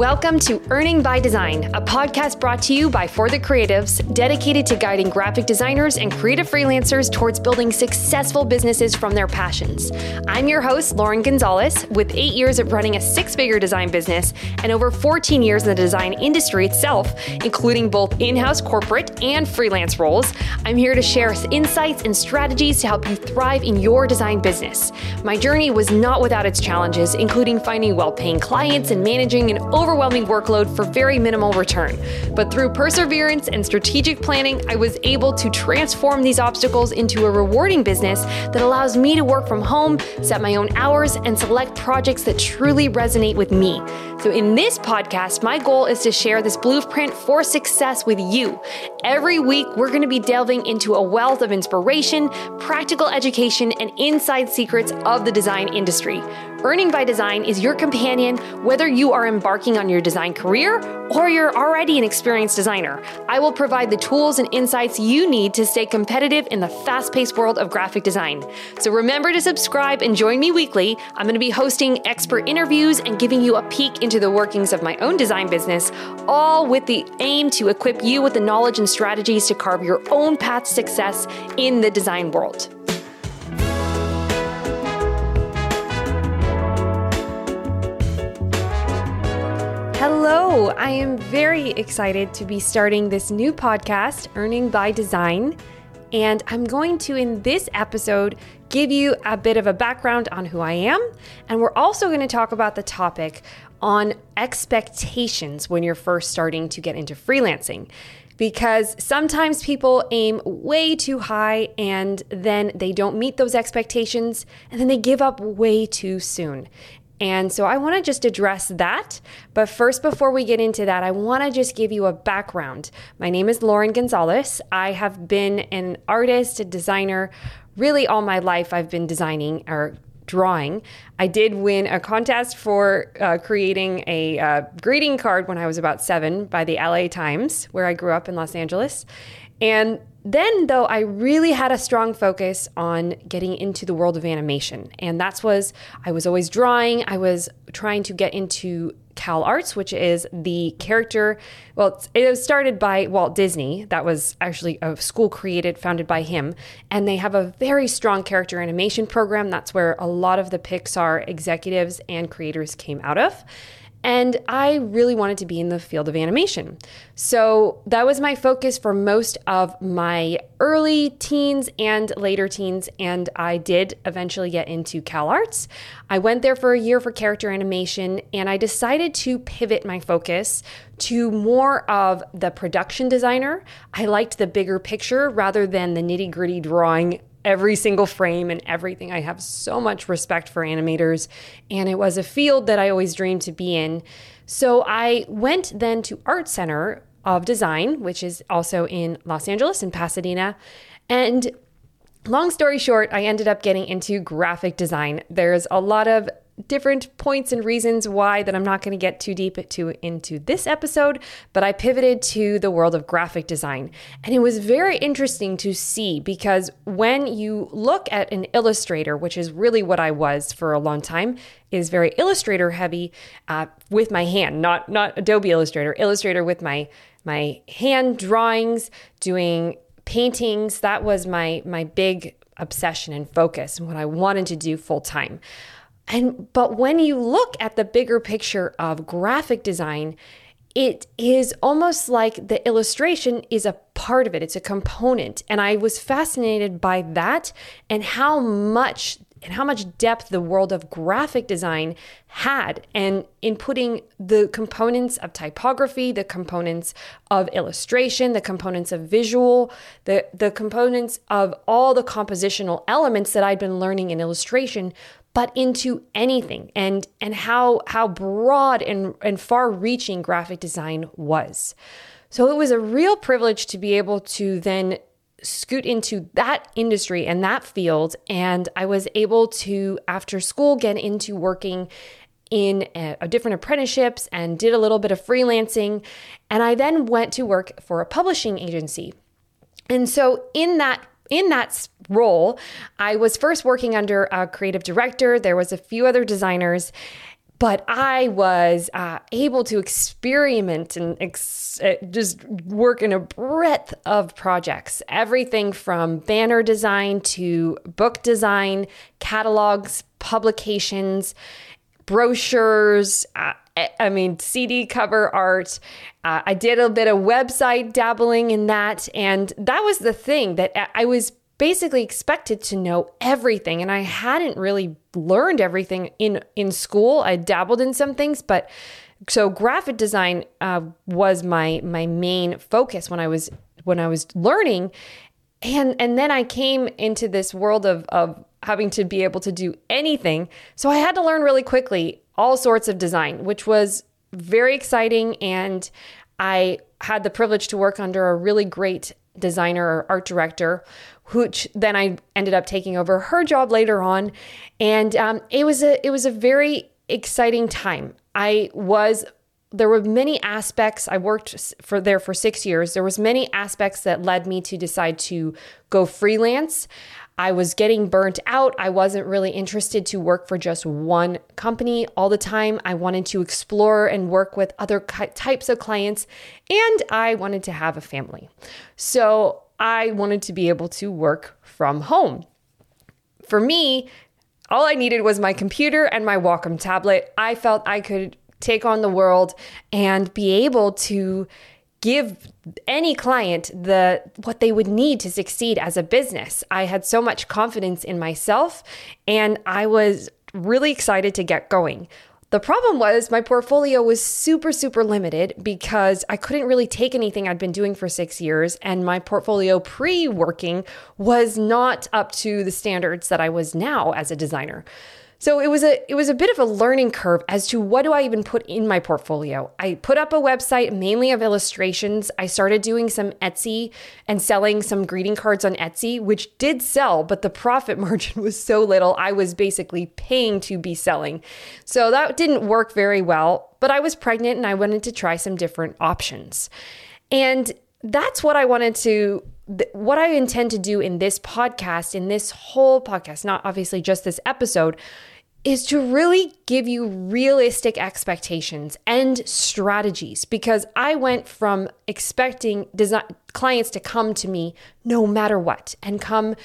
Welcome to Earning by Design, a podcast brought to you by For the Creatives, dedicated to guiding graphic designers and creative freelancers towards building successful businesses from their passions. I'm your host, Lauren Gonzalez, with 8 years of running a six-figure design business and over 14 years in the design industry itself, including both in-house corporate and freelance roles. I'm here to share insights and strategies to help you thrive in your design business. My journey was not without its challenges, including finding well-paying clients and managing an overwhelming workload for very minimal return. But through perseverance and strategic planning, I was able to transform these obstacles into a rewarding business that allows me to work from home, set my own hours, and select projects that truly resonate with me. So in this podcast, my goal is to share this blueprint for success with you. Every week, we're going to be delving into a wealth of inspiration, practical education, and inside secrets of the design industry. Earning by Design is your companion, whether you are embarking on your design career or you're already an experienced designer. I will provide the tools and insights you need to stay competitive in the fast-paced world of graphic design. So remember to subscribe and join me weekly. I'm going to be hosting expert interviews and giving you a peek into the workings of my own design business, all with the aim to equip you with the knowledge and strategies to carve your own path to success in the design world. Hello, I am very excited to be starting this new podcast, Earning by Design, and I'm going to, in this episode, give you a bit of a background on who I am, and we're also going to talk about the topic on expectations when you're first starting to get into freelancing, because sometimes people aim way too high and then they don't meet those expectations, and then they give up way too soon. And so I want to just address that. But first, before we get into that, I want to just give you a background. My name is Lauren Gonzalez. I have been an artist, a designer, really all my life. I've been designing or drawing. I did win a contest for creating a greeting card when I was about 7 by the LA Times, where I grew up in Los Angeles. And then, though, I really had a strong focus on getting into the world of animation. And I was always drawing. I was trying to get into Cal Arts, which is the character. Well, it was started by Walt Disney. That was actually a school founded by him. And they have a very strong character animation program. That's where a lot of the Pixar executives and creators came out of. And I really wanted to be in the field of animation. So that was my focus for most of my early teens and later teens. And I did eventually get into Cal Arts. I went there for a year for character animation, and I decided to pivot my focus to more of the production designer. I liked the bigger picture rather than the nitty-gritty drawing every single frame and everything. I have so much respect for animators, and it was a field that I always dreamed to be in. So I went then to Art Center of Design, which is also in Los Angeles, in Pasadena. And long story short, I ended up getting into graphic design. There's a lot of different points and reasons why that I'm not going to get too deep into this episode, but I pivoted to the world of graphic design. And it was very interesting to see, because when you look at an illustrator, which is really what I was for a long time, is very illustrator heavy with my hand, not Adobe Illustrator with my hand drawings, doing paintings. That was my big obsession and focus and what I wanted to do full time. But when you look at the bigger picture of graphic design, it is almost like the illustration is a part of it. It's a component. And I was fascinated by that and how much depth the world of graphic design had, and in putting the components of typography, the components of illustration, the components of visual, the components of all the compositional elements that I'd been learning in illustration, but into anything, and how broad and far-reaching graphic design was. So it was a real privilege to be able to then scoot into that industry and that field, and I was able to, after school, get into working in different apprenticeships and did a little bit of freelancing, and I then went to work for a publishing agency. And so in that role, I was first working under a creative director. There was a few other designers, But I was able to experiment and just work in a breadth of projects. Everything from banner design to book design, catalogs, publications, brochures, CD cover art. I did a bit of website dabbling in that. And that was the thing that I was basically expected to know everything. And I hadn't really learned everything in school. I dabbled in some things, but so graphic design was my main focus when I was learning. And then I came into this world of having to be able to do anything. So I had to learn really quickly all sorts of design, which was very exciting. And I had the privilege to work under a really great designer or art director, which then I ended up taking over her job later on. And it was a very exciting time. There were many aspects. I worked there for 6 years. There was many aspects that led me to decide to go freelance. I was getting burnt out. I wasn't really interested to work for just one company all the time. I wanted to explore and work with other types of clients, and I wanted to have a family. So I wanted to be able to work from home. For me, all I needed was my computer and my Wacom tablet. I felt I could take on the world and be able to give any client what they would need to succeed as a business. I had so much confidence in myself, and I was really excited to get going. The problem was my portfolio was super, super limited because I couldn't really take anything I'd been doing for 6 years, and my portfolio pre-working was not up to the standards that I was now as a designer. So it was a bit of a learning curve as to what do I even put in my portfolio. I put up a website mainly of illustrations. I started doing some Etsy and selling some greeting cards on Etsy, which did sell, but the profit margin was so little, I was basically paying to be selling. So that didn't work very well, but I was pregnant and I wanted to try some different options. And that's what I wanted to what I intend to do in this podcast, in this whole podcast, not obviously just this episode, is to really give you realistic expectations and strategies, because I went from expecting clients to come to me no matter what and come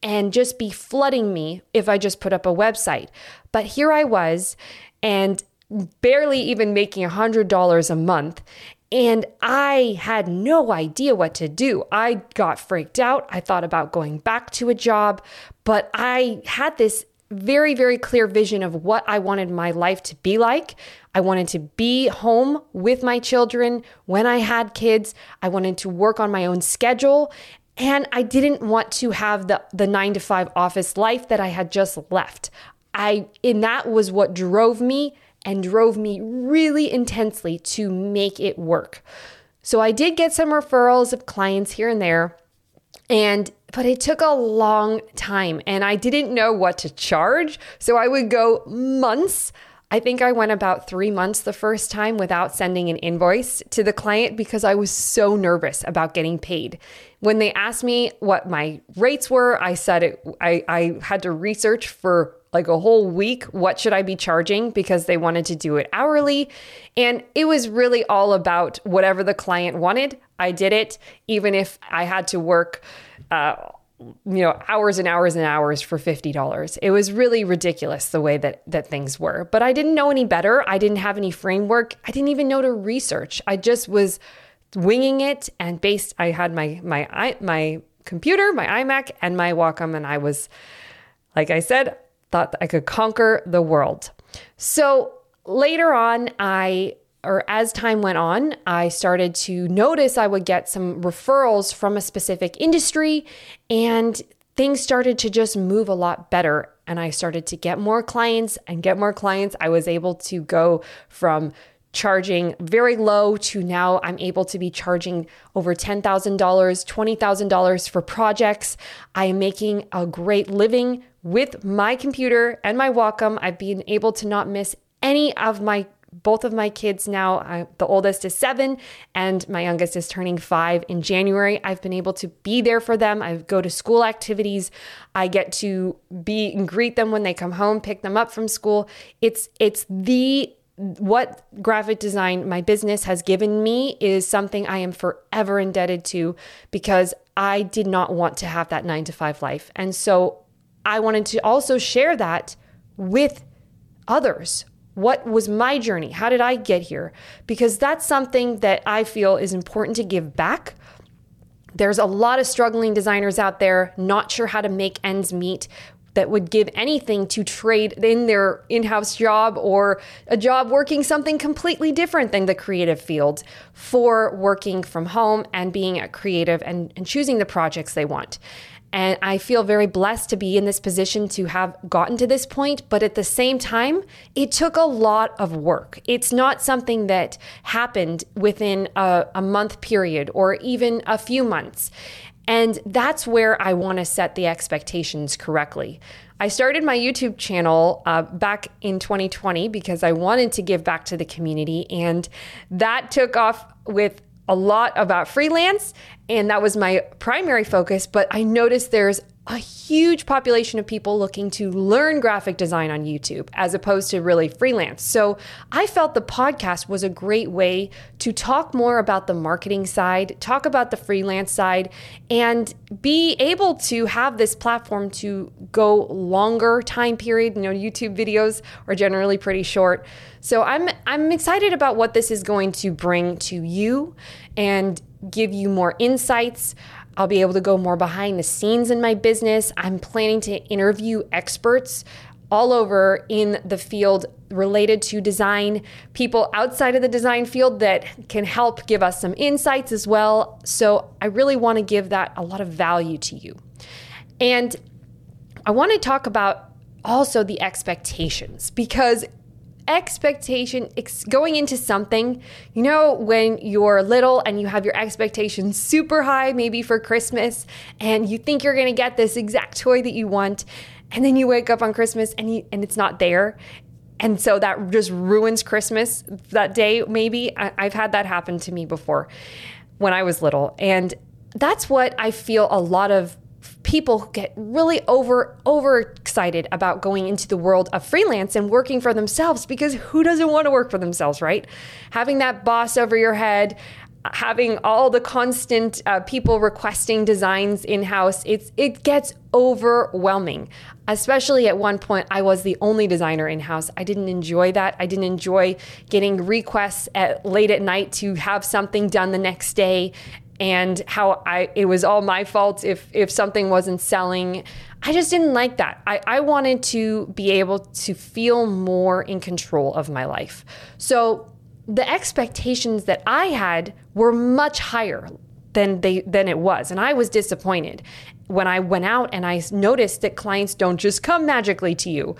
and just be flooding me if I just put up a website. But here I was and barely even making $100 a month. And I had no idea what to do. I got freaked out. I thought about going back to a job, but I had this very, very clear vision of what I wanted my life to be like. I wanted to be home with my children when I had kids. I wanted to work on my own schedule. And I didn't want to have the 9-to-5 office life that I had just left. And that was what drove me really intensely to make it work. So I did get some referrals of clients here and there, but it took a long time and I didn't know what to charge. So I would go months. I think I went about 3 months the first time without sending an invoice to the client because I was so nervous about getting paid. When they asked me what my rates were, I said I had to research for like a whole week, what should I be charging? Because they wanted to do it hourly. And it was really all about whatever the client wanted. I did it, even if I had to work hours and hours and hours for $50. It was really ridiculous the way that things were. But I didn't know any better. I didn't have any framework. I didn't even know to research. I just was winging it, and I had my computer, my iMac, and my Wacom, and I was, like I said, thought that I could conquer the world. So later on, as time went on, I started to notice I would get some referrals from a specific industry, and things started to just move a lot better. And I started to get more clients and get more clients. I was able to go from charging very low to now I'm able to be charging over $10,000, $20,000 for projects. I am making a great living with my computer and my Wacom. I've been able to not miss any of my both of my kids now, the oldest is 7 and my youngest is turning 5 in January. I've been able to be there for them. I go to school activities. I get to be and greet them when they come home, pick them up from school. What graphic design, my business, has given me is something I am forever indebted to, because I did not want to have that 9-to-5 life. And so I wanted to also share that with others. What was my journey? How did I get here? Because that's something that I feel is important to give back. There's a lot of struggling designers out there, not sure how to make ends meet, that would give anything to trade in their in-house job or a job working something completely different than the creative field for working from home and being a creative and choosing the projects they want. And I feel very blessed to be in this position to have gotten to this point. But at the same time, it took a lot of work. It's not something that happened within a month period or even a few months. And that's where I want to set the expectations correctly. I started my YouTube channel back in 2020 because I wanted to give back to the community. And that took off with a lot about freelance. And that was my primary focus. But I noticed there's a huge population of people looking to learn graphic design on YouTube as opposed to really freelance. So I felt the podcast was a great way to talk more about the marketing side, talk about the freelance side, and be able to have this platform to go longer time period. You know, YouTube videos are generally pretty short. So I'm excited about what this is going to bring to you and give you more insights. I'll be able to go more behind the scenes in my business. I'm planning to interview experts all over in the field related to design, people outside of the design field that can help give us some insights as well. So I really want to give that a lot of value to you. And I want to talk about also the expectations, because going into something, you know, when you're little and you have your expectations super high, maybe for Christmas, and you think you're going to get this exact toy that you want, and then you wake up on Christmas and it's not there. And so that just ruins Christmas that day, maybe. I've had that happen to me before when I was little. And that's what I feel a lot of people get really overexcited about going into the world of freelance and working for themselves, because who doesn't want to work for themselves, right? Having that boss over your head, having all the constant people requesting designs in-house, it gets overwhelming. Especially at one point, I was the only designer in-house. I didn't enjoy that. I didn't enjoy getting requests late at night to have something done the next day, and how it was all my fault if something wasn't selling. I just didn't like that. I wanted to be able to feel more in control of my life. So the expectations that I had were much higher than it was. And I was disappointed when I went out and I noticed that clients don't just come magically to you.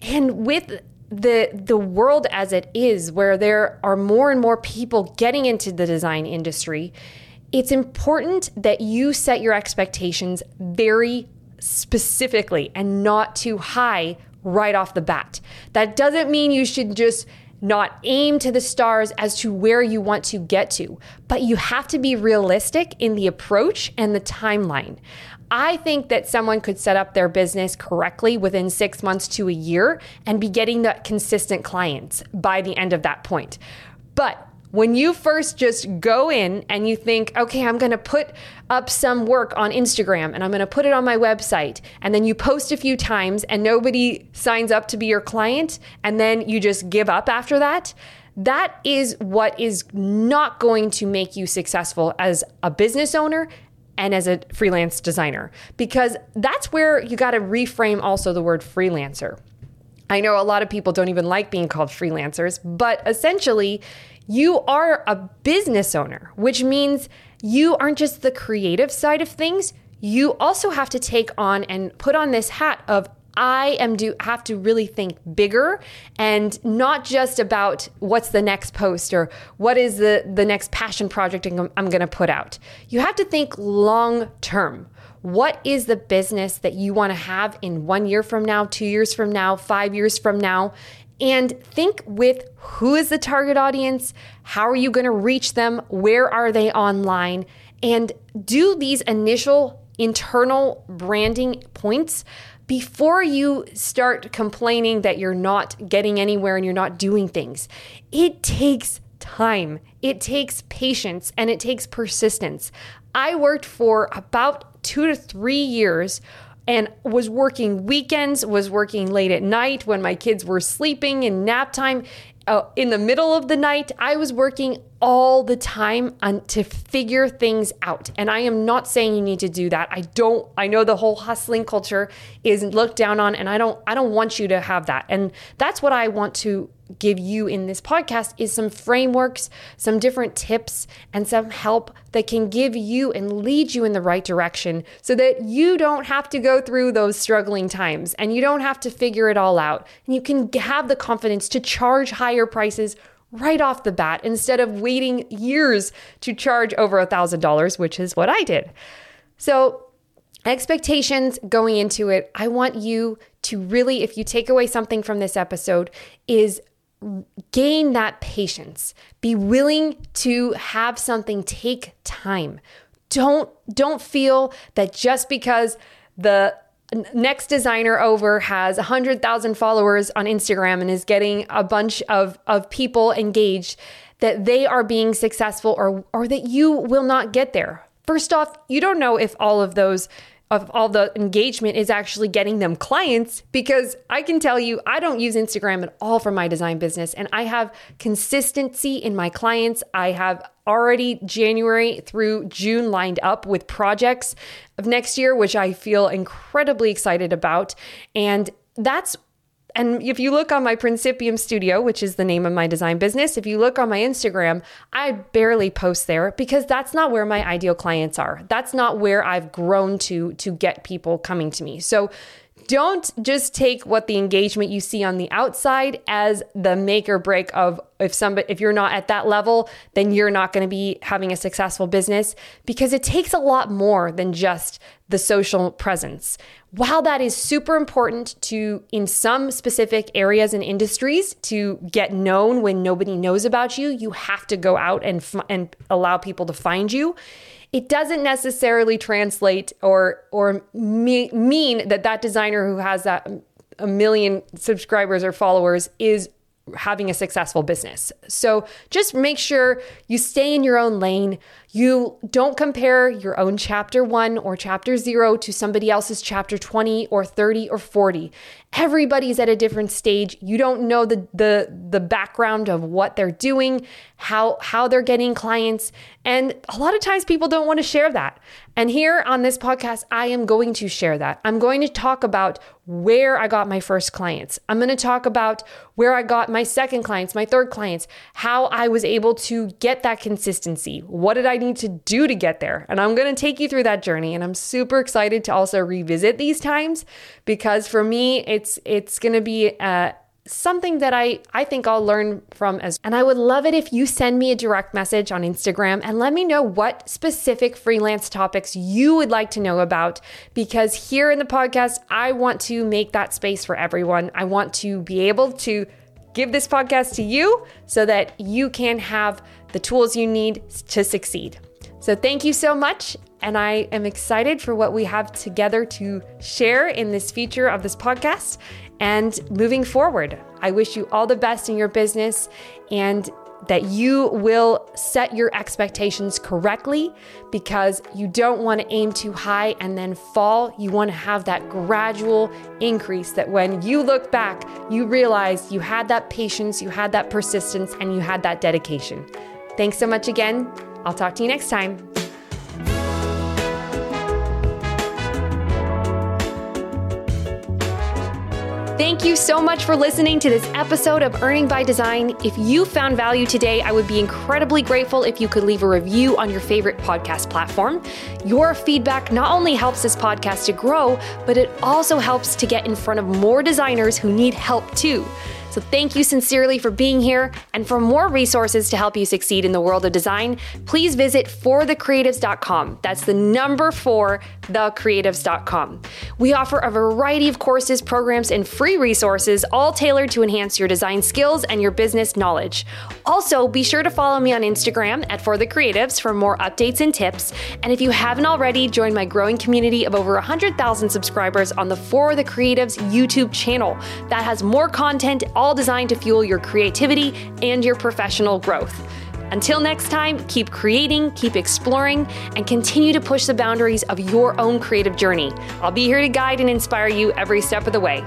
And with the world as it is, where there are more and more people getting into the design industry, it's important that you set your expectations very specifically and not too high right off the bat. That doesn't mean you should just not aim to the stars as to where you want to get to, but you have to be realistic in the approach and the timeline. I think that someone could set up their business correctly within 6 months to a year and be getting the consistent clients by the end of that point. But when you first just go in and you think, okay, I'm going to put up some work on Instagram and I'm going to put it on my website, and then you post a few times and nobody signs up to be your client, and then you just give up after that, that is what is not going to make you successful as a business owner and as a freelance designer, because that's where you got to reframe also the word freelancer. I know a lot of people don't even like being called freelancers, but essentially, you are a business owner, which means you aren't just the creative side of things. You also have to take on and put on this hat of have to really think bigger and not just about what's the next post or what is the next passion project I'm going to put out. You have to think long term. What is the business that you want to have in 1 year from now, 2 years from now, 5 years from now? And think with who is the target audience? How are you going to reach them? Where are they online? And do these initial internal branding points before you start complaining that you're not getting anywhere and you're not doing things. It takes time. It takes patience and it takes persistence. I worked for about 2 to 3 years and was working weekends, was working late at night when my kids were sleeping in nap time. In the middle of the night, I was working all the time to figure things out. And I am not saying you need to do that. I know the whole hustling culture is looked down on, and I don't want you to have that. And that's what I want to give you in this podcast is some frameworks, some different tips, and some help that can give you and lead you in the right direction so that you don't have to go through those struggling times and you don't have to figure it all out. And you can have the confidence to charge higher prices right off the bat instead of waiting years to charge over $1,000, which is what I did. So expectations going into it, I want you to really, if you take away something from this episode, is gain that patience. Be willing to have something take time. Don't feel that just because the next designer over has 100,000 followers on Instagram and is getting a bunch of people engaged that they are being successful or that you will not get there. First off, you don't know if all the engagement is actually getting them clients, because I can tell you, I don't use Instagram at all for my design business. And I have consistency in my clients. I have already January through June lined up with projects of next year, which I feel incredibly excited about. And if you look on my Principium Studio, which is the name of my design business, if you look on my Instagram, I barely post there because that's not where my ideal clients are. That's not where I've grown to get people coming to me. So don't just take what the engagement you see on the outside as the make or break of if you're not at that level, then you're not going to be having a successful business, because it takes a lot more than just the social presence. While that is super important to, in some specific areas and industries, to get known when nobody knows about you, you have to go out and allow people to find you. It doesn't necessarily translate or mean that designer who has that a million subscribers or followers is having a successful business. So just make sure you stay in your own lane. You don't compare your own chapter 1 or chapter 0 to somebody else's chapter 20 or 30 or 40. Everybody's at a different stage. You don't know the background of what they're doing, how they're getting clients. And a lot of times people don't want to share that. And here on this podcast, I am going to share that. I'm going to talk about where I got my first clients. I'm going to talk about where I got my second clients, my third clients, how I was able to get that consistency. What did I need to do to get there? And I'm going to take you through that journey. And I'm super excited to also revisit these times, because for me, it's going to be something that I think I'll learn from as. And I would love it if you send me a direct message on Instagram and let me know what specific freelance topics you would like to know about, because here in the podcast, I want to make that space for everyone. I want to be able to give this podcast to you so that you can have the tools you need to succeed. So thank you so much. And I am excited for what we have together to share in this future of this podcast and moving forward. I wish you all the best in your business, and that you will set your expectations correctly, because you don't want to aim too high and then fall. You want to have that gradual increase that when you look back, you realize you had that patience, you had that persistence, and you had that dedication. Thanks so much again. I'll talk to you next time. Thank you so much for listening to this episode of Earning by Design. If you found value today, I would be incredibly grateful if you could leave a review on your favorite podcast platform. Your feedback not only helps this podcast to grow, but it also helps to get in front of more designers who need help too. So thank you sincerely for being here. And for more resources to help you succeed in the world of design, please visit forthecreatives.com. That's the number 4thecreatives.com. We offer a variety of courses, programs, and free resources, all tailored to enhance your design skills and your business knowledge. Also, be sure to follow me on Instagram at @forthecreatives for more updates and tips. And if you haven't already, join my growing community of over 100,000 subscribers on the For the Creatives YouTube channel that has more content, all designed to fuel your creativity and your professional growth. Until next time, keep creating, keep exploring, and continue to push the boundaries of your own creative journey. I'll be here to guide and inspire you every step of the way.